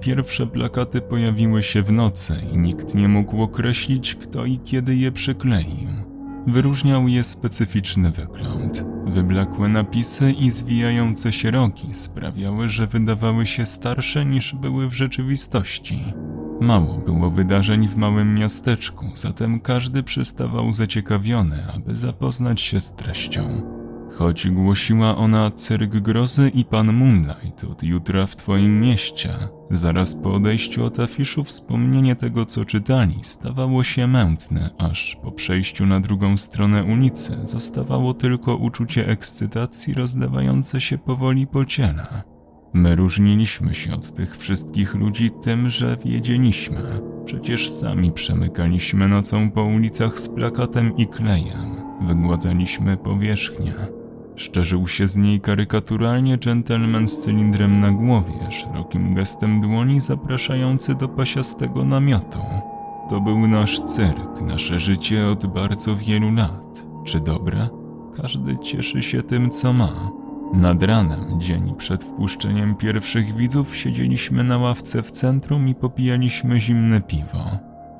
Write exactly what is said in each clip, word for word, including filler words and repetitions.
Pierwsze plakaty pojawiły się w nocy i nikt nie mógł określić, kto i kiedy je przykleił. Wyróżniał je specyficzny wygląd. Wyblakłe napisy i zwijające się rogi sprawiały, że wydawały się starsze niż były w rzeczywistości. Mało było wydarzeń w małym miasteczku, zatem każdy przystawał zaciekawiony, aby zapoznać się z treścią. Choć głosiła ona cyrk grozy i pan Moonlight od jutra w twoim mieście, zaraz po odejściu od afiszu wspomnienie tego, co czytali, stawało się mętne, aż po przejściu na drugą stronę ulicy zostawało tylko uczucie ekscytacji rozdawające się powoli po ciele. My różniliśmy się od tych wszystkich ludzi tym, że wiedzieliśmy. Przecież sami przemykaliśmy nocą po ulicach z plakatem i klejem. Wygładzaliśmy powierzchnię. Szczerzył się z niej karykaturalnie dżentelmen z cylindrem na głowie, szerokim gestem dłoni zapraszający do pasiastego namiotu. To był nasz cyrk, nasze życie od bardzo wielu lat. Czy dobre? Każdy cieszy się tym, co ma. Nad ranem, dzień przed wpuszczeniem pierwszych widzów, siedzieliśmy na ławce w centrum i popijaliśmy zimne piwo.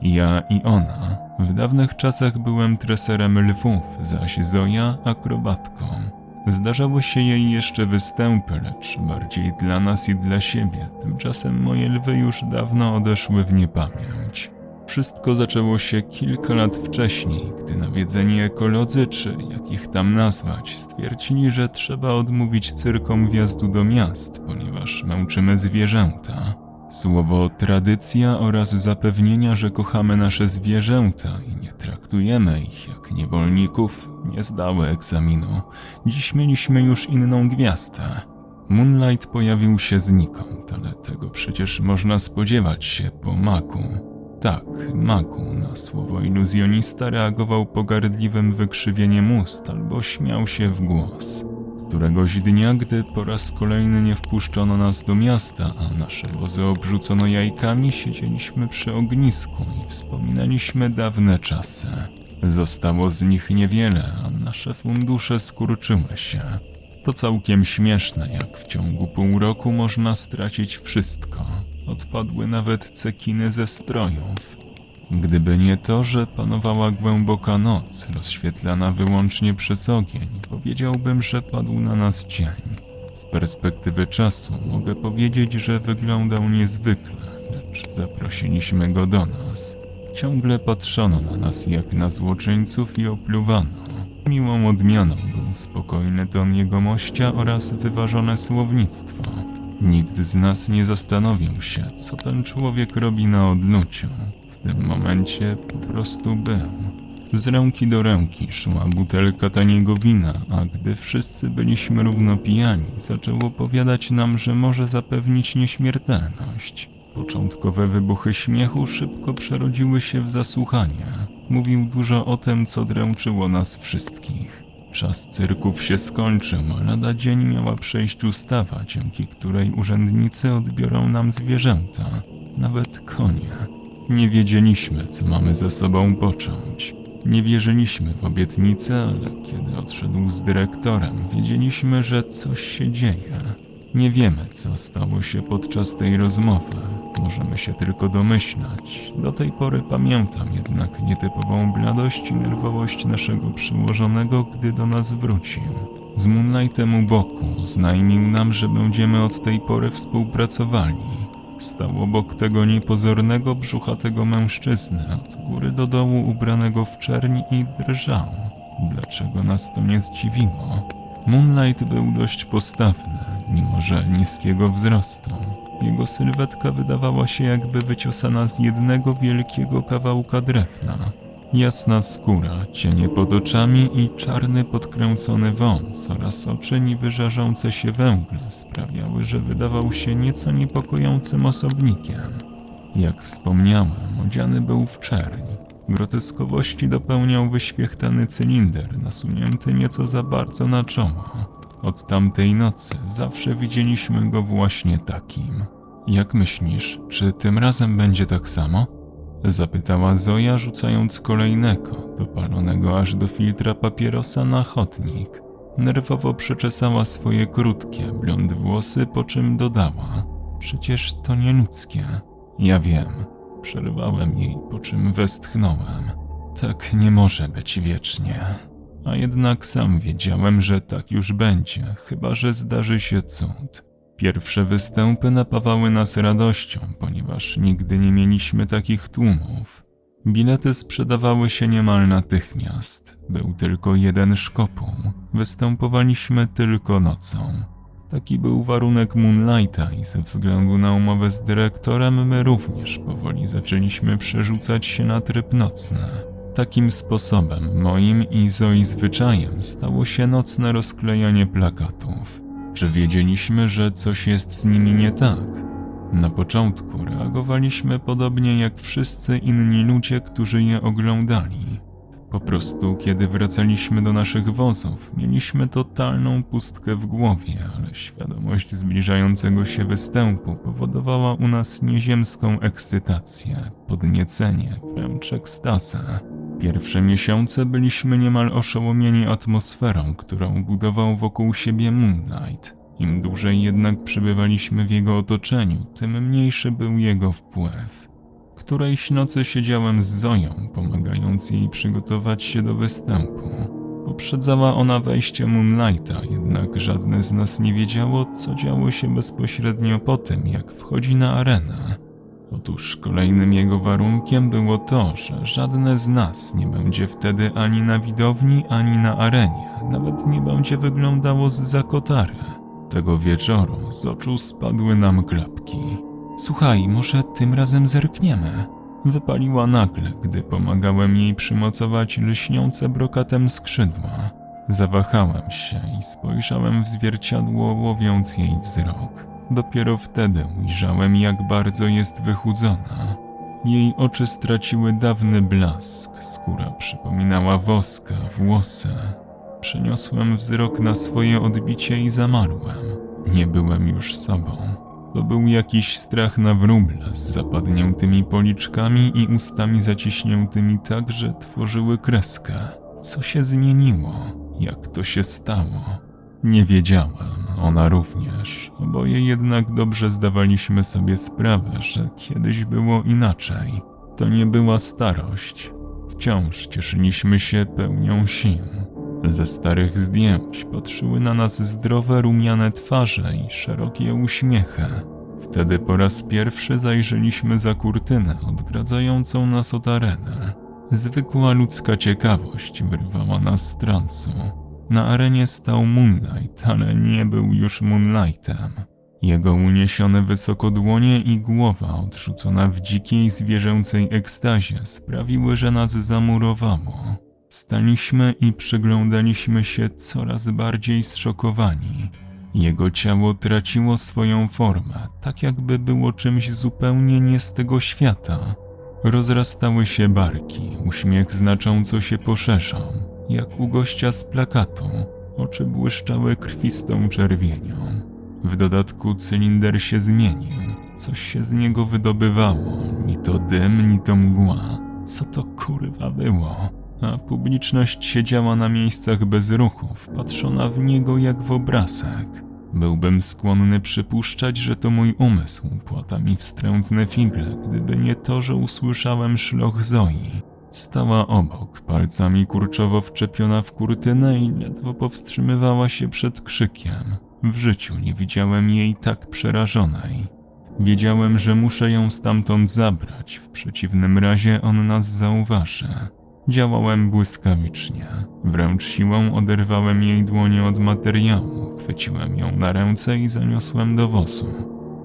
Ja i ona. W dawnych czasach byłem treserem lwów, zaś Zoja akrobatką. Zdarzały się jej jeszcze występy, lecz bardziej dla nas i dla siebie. Tymczasem moje lwy już dawno odeszły w niepamięć. Wszystko zaczęło się kilka lat wcześniej, gdy nawiedzeni ekolodzy, czy jak ich tam nazwać, stwierdzili, że trzeba odmówić cyrkom wjazdu do miast, ponieważ męczymy zwierzęta. Słowo tradycja oraz zapewnienia, że kochamy nasze zwierzęta i nie traktujemy ich jak niewolników, nie zdały egzaminu. Dziś mieliśmy już inną gwiazdę. Moonlight pojawił się znikąd, ale tego przecież można spodziewać się po maku. Tak, Maku na słowo iluzjonista reagował pogardliwym wykrzywieniem ust albo śmiał się w głos. Któregoś dnia, gdy po raz kolejny nie wpuszczono nas do miasta, a nasze wozy obrzucono jajkami, siedzieliśmy przy ognisku i wspominaliśmy dawne czasy. Zostało z nich niewiele, a nasze fundusze skurczyły się. To całkiem śmieszne, jak w ciągu pół roku można stracić wszystko. Odpadły nawet cekiny ze strojów. Gdyby nie to, że panowała głęboka noc, rozświetlana wyłącznie przez ogień, powiedziałbym, że padł na nas cień. Z perspektywy czasu mogę powiedzieć, że wyglądał niezwykle, lecz zaprosiliśmy go do nas. Ciągle patrzono na nas jak na złoczyńców i opluwano. Miłą odmianą był spokojny ton jegomościa oraz wyważone słownictwo. Nikt z nas nie zastanowił się, co ten człowiek robi na odluciu. W tym momencie po prostu był. Z ręki do ręki szła butelka taniego wina, a gdy wszyscy byliśmy równo pijani, zaczął opowiadać nam, że może zapewnić nieśmiertelność. Początkowe wybuchy śmiechu szybko przerodziły się w zasłuchanie. Mówił dużo o tym, co dręczyło nas wszystkich. Czas cyrków się skończył, a lada dzień miała przejść ustawa, dzięki której urzędnicy odbiorą nam zwierzęta, nawet konia. Nie wiedzieliśmy, co mamy ze sobą począć. Nie wierzyliśmy w obietnicę, ale kiedy odszedł z dyrektorem, wiedzieliśmy, że coś się dzieje. Nie wiemy, co stało się podczas tej rozmowy. Możemy się tylko domyślać. Do tej pory pamiętam jednak nietypową bladość i nerwowość naszego przyłożonego, gdy do nas wrócił. Z Moonlightem u boku oznajmił nam, że będziemy od tej pory współpracowali. Stał obok tego niepozornego, brzuchatego mężczyzny, od góry do dołu ubranego w czerń i drżał. Dlaczego nas to nie zdziwiło? Moonlight był dość postawny, mimo że niskiego wzrostu. Jego sylwetka wydawała się jakby wyciosana z jednego wielkiego kawałka drewna. Jasna skóra, cienie pod oczami i czarny podkręcony wąs oraz oczy niby żarzące się węgle sprawiały, że wydawał się nieco niepokojącym osobnikiem. Jak wspomniałem, odziany był w czerń. Groteskowości dopełniał wyświechtany cylinder, nasunięty nieco za bardzo na czoło. Od tamtej nocy zawsze widzieliśmy go właśnie takim. Jak myślisz, czy tym razem będzie tak samo? Zapytała Zoja, rzucając kolejnego, dopalonego aż do filtra papierosa na chodnik. Nerwowo przeczesała swoje krótkie, blond włosy, po czym dodała. Przecież to nieludzkie. Ja wiem. Przerwałem jej, po czym westchnąłem. Tak nie może być wiecznie. A jednak sam wiedziałem, że tak już będzie, chyba że zdarzy się cud. Pierwsze występy napawały nas radością, ponieważ nigdy nie mieliśmy takich tłumów. Bilety sprzedawały się niemal natychmiast. Był tylko jeden szkopuł. Występowaliśmy tylko nocą. Taki był warunek Moonlighta i ze względu na umowę z dyrektorem my również powoli zaczęliśmy przerzucać się na tryb nocny. Takim sposobem, moim i Zoi zwyczajem, stało się nocne rozklejanie plakatów. Czy wiedzieliśmy, że coś jest z nimi nie tak? Na początku reagowaliśmy podobnie jak wszyscy inni ludzie, którzy je oglądali. Po prostu, kiedy wracaliśmy do naszych wozów, mieliśmy totalną pustkę w głowie, ale świadomość zbliżającego się występu powodowała u nas nieziemską ekscytację, podniecenie, wręcz ekstazę. Pierwsze miesiące byliśmy niemal oszołomieni atmosferą, którą budował wokół siebie Moonlight. Im dłużej jednak przebywaliśmy w jego otoczeniu, tym mniejszy był jego wpływ. Którejś nocy siedziałem z Zoją, pomagając jej przygotować się do występu. Poprzedzała ona wejście Moonlighta, jednak żadne z nas nie wiedziało, co działo się bezpośrednio po tym, jak wchodzi na arenę. Otóż kolejnym jego warunkiem było to, że żadne z nas nie będzie wtedy ani na widowni, ani na arenie, nawet nie będzie wyglądało zza kotary. Tego wieczoru z oczu spadły nam klapki. Słuchaj, może tym razem zerkniemy? Wypaliła nagle, gdy pomagałem jej przymocować lśniące brokatem skrzydła. Zawahałem się i spojrzałem w zwierciadło, łowiąc jej wzrok. Dopiero wtedy ujrzałem, jak bardzo jest wychudzona. Jej oczy straciły dawny blask, skóra przypominała woska, włosy. Przeniosłem wzrok na swoje odbicie i zamarłem. Nie byłem już sobą. To był jakiś strach na wróble z zapadniętymi policzkami i ustami zaciśniętymi tak, że tworzyły kreskę. Co się zmieniło? Jak to się stało? Nie wiedziałem, ona również. Oboje jednak dobrze zdawaliśmy sobie sprawę, że kiedyś było inaczej. To nie była starość. Wciąż cieszyliśmy się pełnią sił. Ze starych zdjęć patrzyły na nas zdrowe, rumiane twarze i szerokie uśmiechy. Wtedy po raz pierwszy zajrzeliśmy za kurtynę odgradzającą nas od areny. Zwykła ludzka ciekawość wyrwała nas z transu. Na arenie stał Moonlight, ale nie był już Moonlightem. Jego uniesione wysoko dłonie i głowa odrzucona w dzikiej, zwierzęcej ekstazie sprawiły, że nas zamurowało. Staliśmy i przyglądaliśmy się coraz bardziej zszokowani. Jego ciało traciło swoją formę, tak jakby było czymś zupełnie nie z tego świata. Rozrastały się barki, uśmiech znacząco się poszerzał, jak u gościa z plakatu. Oczy błyszczały krwistą czerwienią. W dodatku cylinder się zmienił. Coś się z niego wydobywało, ni to dym, ni to mgła. Co to kurwa było? A publiczność siedziała na miejscach bez ruchu, wpatrzona w niego jak w obrazek. Byłbym skłonny przypuszczać, że to mój umysł płata mi wstrętne figle, gdyby nie to, że usłyszałem szloch Zoi. Stała obok, palcami kurczowo wczepiona w kurtynę i ledwo powstrzymywała się przed krzykiem. W życiu nie widziałem jej tak przerażonej. Wiedziałem, że muszę ją stamtąd zabrać, w przeciwnym razie on nas zauważy. Działałem błyskawicznie. Wręcz siłą oderwałem jej dłonie od materiału, chwyciłem ją na ręce i zaniosłem do wozu.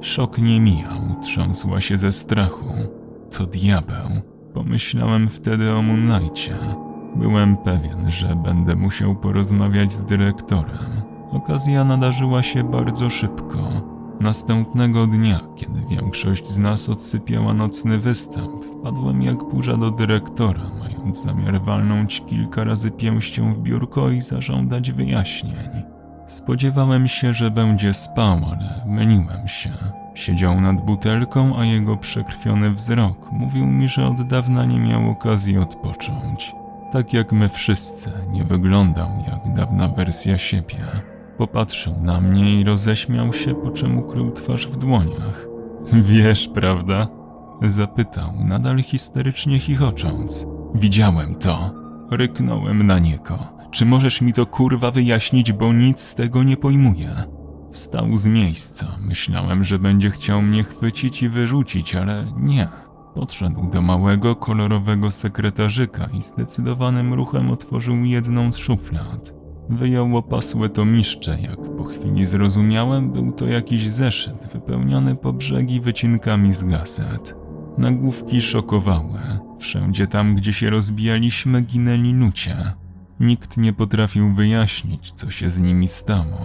Szok nie mijał, trząsła się ze strachu. To diabeł. Pomyślałem wtedy o Moonlightie. Byłem pewien, że będę musiał porozmawiać z dyrektorem. Okazja nadarzyła się bardzo szybko. Następnego dnia, kiedy większość z nas odsypiała nocny występ, wpadłem jak burza do dyrektora, mając zamiar walnąć kilka razy pięścią w biurko i zażądać wyjaśnień. Spodziewałem się, że będzie spał, ale myliłem się. Siedział nad butelką, a jego przekrwiony wzrok mówił mi, że od dawna nie miał okazji odpocząć. Tak jak my wszyscy, nie wyglądał jak dawna wersja siebie. Popatrzył na mnie i roześmiał się, po czym ukrył twarz w dłoniach. Wiesz, prawda? Zapytał, nadal histerycznie chichocząc. Widziałem to. Ryknąłem na niego. Czy możesz mi to kurwa wyjaśnić, bo nic z tego nie pojmuję? Wstał z miejsca. Myślałem, że będzie chciał mnie chwycić i wyrzucić, ale nie. Podszedł do małego, kolorowego sekretarzyka i zdecydowanym ruchem otworzył jedną z szuflad. Wyjął opasłe tomiszcze, jak po chwili zrozumiałem, był to jakiś zeszyt wypełniony po brzegi wycinkami z gazet. Nagłówki szokowały. Wszędzie tam, gdzie się rozbijaliśmy, ginęli ludzie. Nikt nie potrafił wyjaśnić, co się z nimi stało.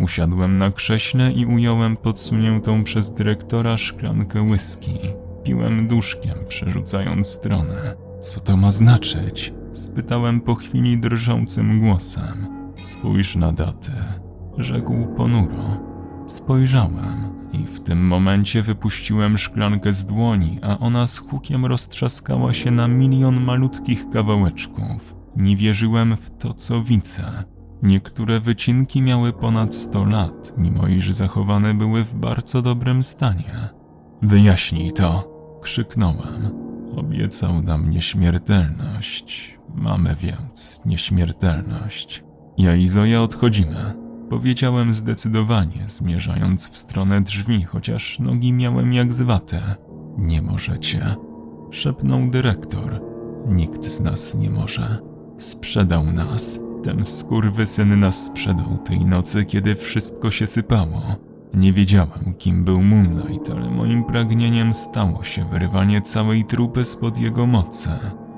Usiadłem na krześle i ująłem podsuniętą przez dyrektora szklankę whisky. Piłem duszkiem, przerzucając stronę. Co to ma znaczyć? Spytałem po chwili drżącym głosem. Spójrz na datę, rzekł ponuro. Spojrzałem i w tym momencie wypuściłem szklankę z dłoni, a ona z hukiem roztrzaskała się na milion malutkich kawałeczków. Nie wierzyłem w to, co widzę. Niektóre wycinki miały ponad sto lat, mimo iż zachowane były w bardzo dobrym stanie. Wyjaśnij to, krzyknąłem. Obiecał nam nieśmiertelność. Mamy więc nieśmiertelność. Ja i Zoja odchodzimy, powiedziałem zdecydowanie, zmierzając w stronę drzwi, chociaż nogi miałem jak zwate. Nie możecie, szepnął dyrektor. Nikt z nas nie może. Sprzedał nas. Ten skurwysyn nas sprzedał tej nocy, kiedy wszystko się sypało. Nie wiedziałem, kim był Moonlight, ale moim pragnieniem stało się wyrywanie całej trupy spod jego mocy.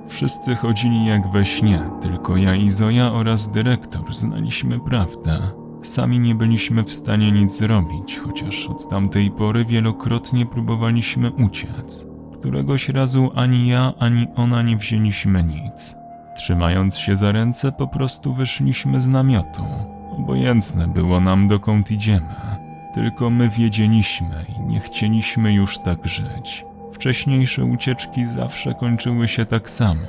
Wszyscy chodzili jak we śnie, tylko ja i Zoja oraz dyrektor znaliśmy prawdę. Sami nie byliśmy w stanie nic zrobić, chociaż od tamtej pory wielokrotnie próbowaliśmy uciec. Któregoś razu ani ja, ani ona nie wzięliśmy nic. Trzymając się za ręce, po prostu wyszliśmy z namiotu. Obojętne było nam, dokąd idziemy. Tylko my wiedzieliśmy i nie chcieliśmy już tak żyć. Wcześniejsze ucieczki zawsze kończyły się tak samo.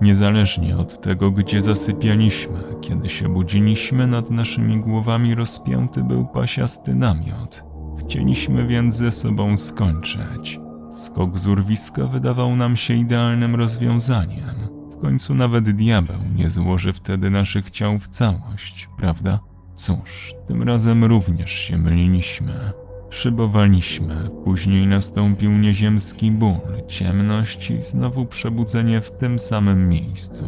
Niezależnie od tego, gdzie zasypialiśmy, kiedy się budziliśmy, nad naszymi głowami rozpięty był pasiasty namiot. Chcieliśmy więc ze sobą skończyć. Skok z urwiska wydawał nam się idealnym rozwiązaniem. W końcu nawet diabeł nie złoży wtedy naszych ciał w całość, prawda? Cóż, tym razem również się myliliśmy. Szybowaliśmy, później nastąpił nieziemski ból, ciemność i znowu przebudzenie w tym samym miejscu.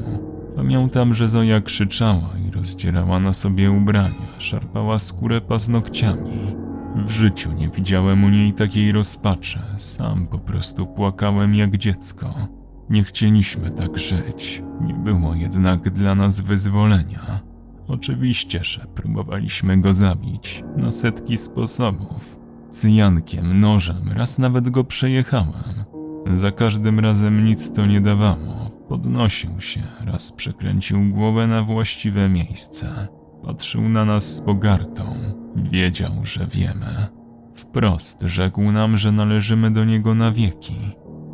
Pamiętam, że Zoja krzyczała i rozdzierała na sobie ubrania, szarpała skórę paznokciami. W życiu nie widziałem u niej takiej rozpaczy, sam po prostu płakałem jak dziecko. Nie chcieliśmy tak żyć, nie było jednak dla nas wyzwolenia. Oczywiście, że próbowaliśmy go zabić, na setki sposobów. Cyjankiem, nożem, raz nawet go przejechałem. Za każdym razem nic to nie dawało, podnosił się, raz przekręcił głowę na właściwe miejsce. Patrzył na nas z pogardą, wiedział, że wiemy. Wprost rzekł nam, że należymy do niego na wieki.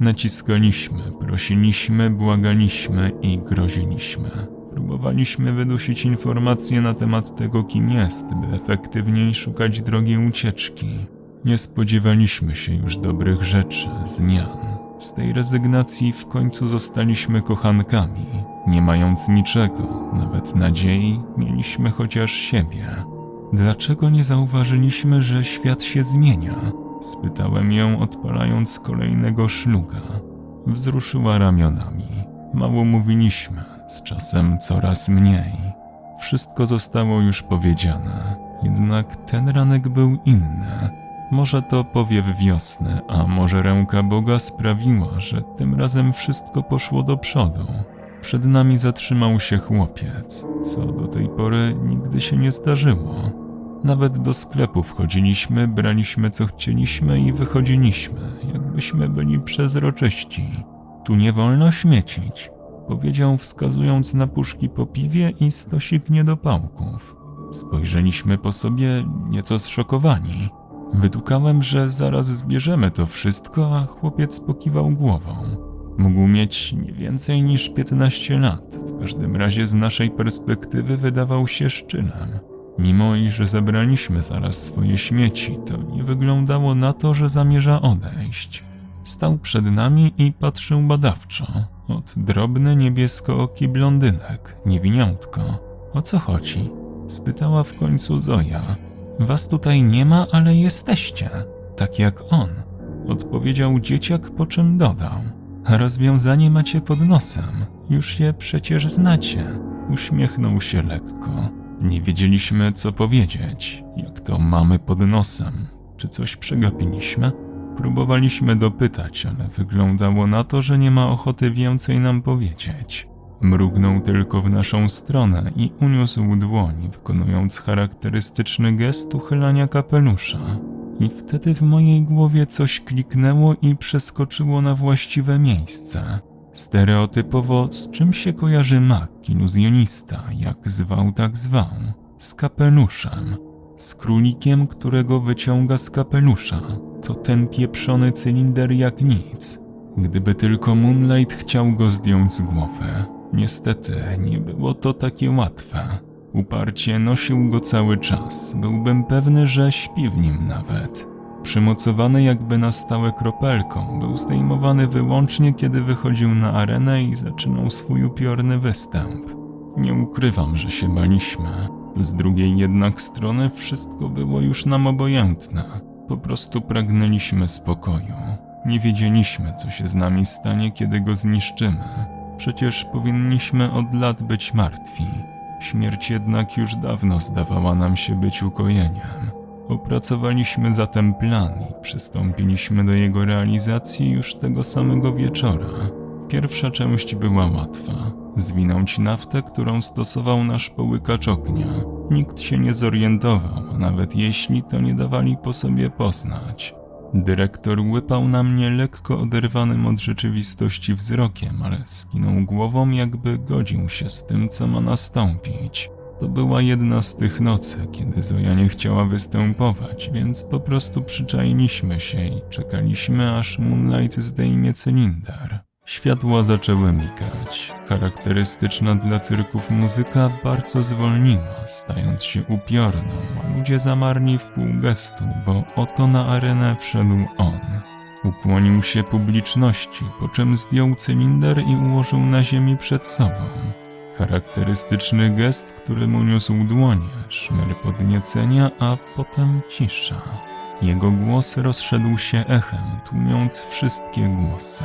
Naciskaliśmy, prosiliśmy, błagaliśmy i groziliśmy. Próbowaliśmy wydusić informacje na temat tego, kim jest, by efektywniej szukać drogi ucieczki. Nie spodziewaliśmy się już dobrych rzeczy, zmian. Z tej rezygnacji w końcu zostaliśmy kochankami. Nie mając niczego, nawet nadziei, mieliśmy chociaż siebie. Dlaczego nie zauważyliśmy, że świat się zmienia? Spytałem ją, odpalając kolejnego szluga. Wzruszyła ramionami. Mało mówiliśmy, z czasem coraz mniej. Wszystko zostało już powiedziane, jednak ten ranek był inny. Może to powiew wiosny, a może ręka Boga sprawiła, że tym razem wszystko poszło do przodu. Przed nami zatrzymał się chłopiec, co do tej pory nigdy się nie zdarzyło. Nawet do sklepu wchodziliśmy, braliśmy co chcieliśmy i wychodziliśmy, jakbyśmy byli przezroczyści. Tu nie wolno śmiecić, powiedział, wskazując na puszki po piwie i stosik niedopałków. Spojrzeliśmy po sobie, nieco zszokowani. Wydukałem, że zaraz zbierzemy to wszystko, a chłopiec pokiwał głową. Mógł mieć nie więcej niż piętnaście lat, w każdym razie z naszej perspektywy wydawał się szczylem. Mimo iż zebraliśmy zaraz swoje śmieci, to nie wyglądało na to, że zamierza odejść. Stał przed nami i patrzył badawczo. Od drobny niebieskooki blondynek, niewiniątko. O co chodzi? Spytała w końcu Zoja. Was tutaj nie ma, ale jesteście. Tak jak on. Odpowiedział dzieciak, po czym dodał. Rozwiązanie macie pod nosem. Już je przecież znacie. Uśmiechnął się lekko. Nie wiedzieliśmy, co powiedzieć. Jak to mamy pod nosem? Czy coś przegapiliśmy? Próbowaliśmy dopytać, ale wyglądało na to, że nie ma ochoty więcej nam powiedzieć. Mrugnął tylko w naszą stronę i uniósł dłoń, wykonując charakterystyczny gest uchylania kapelusza. I wtedy w mojej głowie coś kliknęło i przeskoczyło na właściwe miejsce. Stereotypowo, z czym się kojarzy mag, iluzjonista, jak zwał, tak zwał. Z kapeluszem. Z królikiem, którego wyciąga z kapelusza. To ten pieprzony cylinder jak nic. Gdyby tylko Moonlight chciał go zdjąć z głowy. Niestety, nie było to takie łatwe. Uparcie nosił go cały czas. Byłbym pewny, że śpi w nim nawet. Przymocowany jakby na stałe kropelką, był zdejmowany wyłącznie, kiedy wychodził na arenę i zaczynał swój upiorny występ. Nie ukrywam, że się baliśmy. Z drugiej jednak strony wszystko było już nam obojętne. Po prostu pragnęliśmy spokoju. Nie wiedzieliśmy, co się z nami stanie, kiedy go zniszczymy. Przecież powinniśmy od lat być martwi. Śmierć jednak już dawno zdawała nam się być ukojeniem. Opracowaliśmy zatem plan i przystąpiliśmy do jego realizacji już tego samego wieczora. Pierwsza część była łatwa. Zwinąć naftę, którą stosował nasz połykacz ognia. Nikt się nie zorientował, a nawet jeśli, to nie dawali po sobie poznać. Dyrektor łypał na mnie lekko oderwanym od rzeczywistości wzrokiem, ale skinął głową, jakby godził się z tym, co ma nastąpić. To była jedna z tych nocy, kiedy Zoja nie chciała występować, więc po prostu przyczailiśmy się i czekaliśmy, aż Moonlight zdejmie cylinder. Światła zaczęły migać. Charakterystyczna dla cyrków muzyka bardzo zwolniła, stając się upiorną, a ludzie zamarli w pół gestu, bo oto na arenę wszedł on. Ukłonił się publiczności, po czym zdjął cylinder i ułożył na ziemi przed sobą. Charakterystyczny gest, którym uniósł dłonie, szmer podniecenia, a potem cisza. Jego głos rozszedł się echem, tłumiąc wszystkie głosy.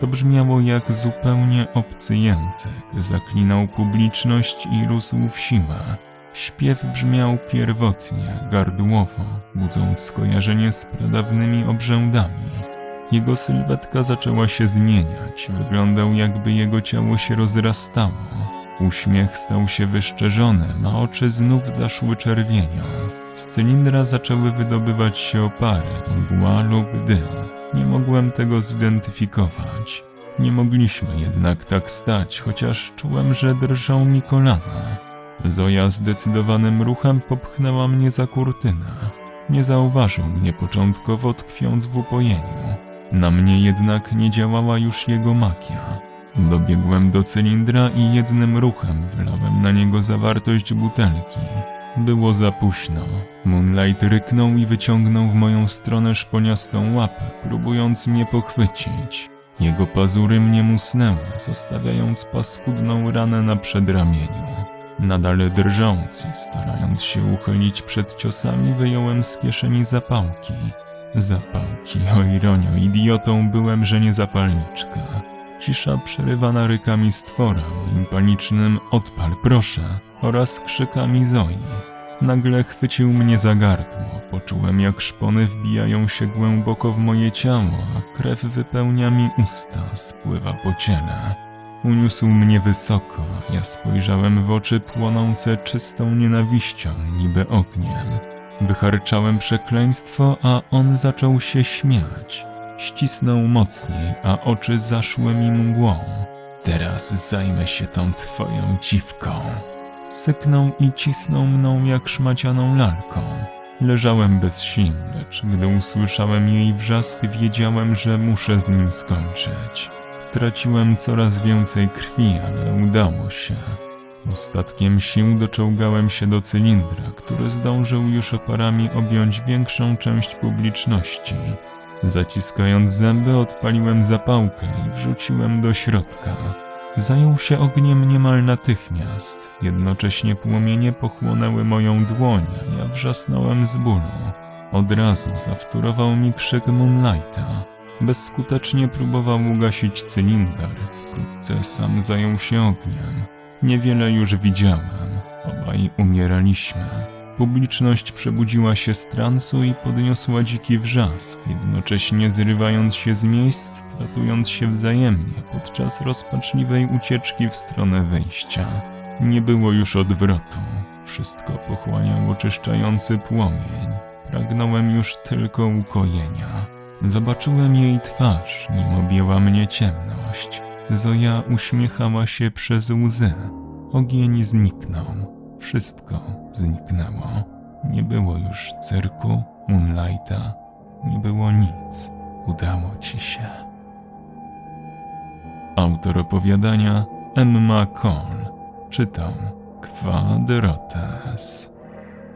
To brzmiało jak zupełnie obcy język, zaklinał publiczność i rósł w siłę. Śpiew brzmiał pierwotnie, gardłowo, budząc skojarzenie z pradawnymi obrzędami. Jego sylwetka zaczęła się zmieniać, wyglądał jakby jego ciało się rozrastało. Uśmiech stał się wyszczerzonym, a oczy znów zaszły czerwienią. Z cylindra zaczęły wydobywać się opary, mgła lub dym. Nie mogłem tego zidentyfikować. Nie mogliśmy jednak tak stać, chociaż czułem, że drżą mi kolana. Zoja zdecydowanym ruchem popchnęła mnie za kurtynę. Nie zauważył mnie początkowo, tkwiąc w upojeniu. Na mnie jednak nie działała już jego magia. Dobiegłem do cylindra i jednym ruchem wylałem na niego zawartość butelki. Było za późno. Moonlight ryknął i wyciągnął w moją stronę szponiastą łapę, próbując mnie pochwycić. Jego pazury mnie musnęły, zostawiając paskudną ranę na przedramieniu. Nadal drżąc i starając się uchylić przed ciosami, wyjąłem z kieszeni zapałki. Zapałki, o ironio, idiotą byłem, że nie zapalniczka. Cisza przerywana rykami stwora, moim panicznym odpal proszę oraz krzykami Zoi. Nagle chwycił mnie za gardło, poczułem jak szpony wbijają się głęboko w moje ciało, a krew wypełnia mi usta, spływa po ciele. Uniósł mnie wysoko, ja spojrzałem w oczy płonące czystą nienawiścią, niby ogniem. Wycharczałem przekleństwo, a on zaczął się śmiać. Ścisnął mocniej, a oczy zaszły mi mgłą. Teraz zajmę się tą twoją dziwką. Syknął i cisnął mną jak szmacianą lalką. Leżałem bez sił, lecz gdy usłyszałem jej wrzask, wiedziałem, że muszę z nim skończyć. Traciłem coraz więcej krwi, ale udało się. Ostatkiem sił doczołgałem się do cylindra, który zdążył już oparami objąć większą część publiczności. Zaciskając zęby, odpaliłem zapałkę i wrzuciłem do środka. Zajął się ogniem niemal natychmiast. Jednocześnie płomienie pochłonęły moją dłoń, a ja wrzasnąłem z bólu. Od razu zawtórował mi krzyk Moonlighta. Bezskutecznie próbował ugasić cylinder. Wkrótce sam zajął się ogniem. Niewiele już widziałem. Obaj umieraliśmy. Publiczność przebudziła się z transu i podniosła dziki wrzask, jednocześnie zrywając się z miejsc, ratując się wzajemnie podczas rozpaczliwej ucieczki w stronę wyjścia. Nie było już odwrotu. Wszystko pochłaniał oczyszczający płomień. Pragnąłem już tylko ukojenia. Zobaczyłem jej twarz, nim objęła mnie ciemność. Zoja uśmiechała się przez łzy. Ogień zniknął. Wszystko zniknęło. Nie było już cyrku, Moonlighta. Nie było nic. Udało ci się. Autor opowiadania Emma Kohn. Czytam Kwadrotes.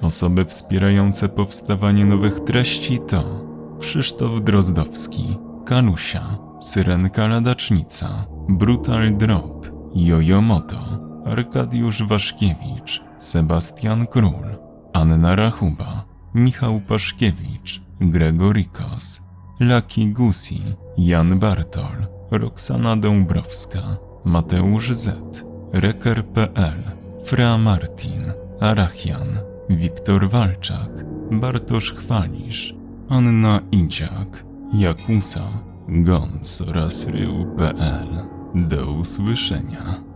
Osoby wspierające powstawanie nowych treści to Krzysztof Drozdowski, Kalusia, Syrenka Ladacznica, Brutal Drop, Jojomoto, Arkadiusz Waszkiewicz, Sebastian Król, Anna Rachuba, Michał Paszkiewicz, Gregorikos, Lucky Gusi, Jan Bartol, Roxana Dąbrowska, Mateusz Z, Reker kropka pe el, Fra Martin, Arachian, Wiktor Walczak, Bartosz Chwalisz, Anna Idziak, Jakusa, Gons oraz Rył kropka pe el. Do usłyszenia.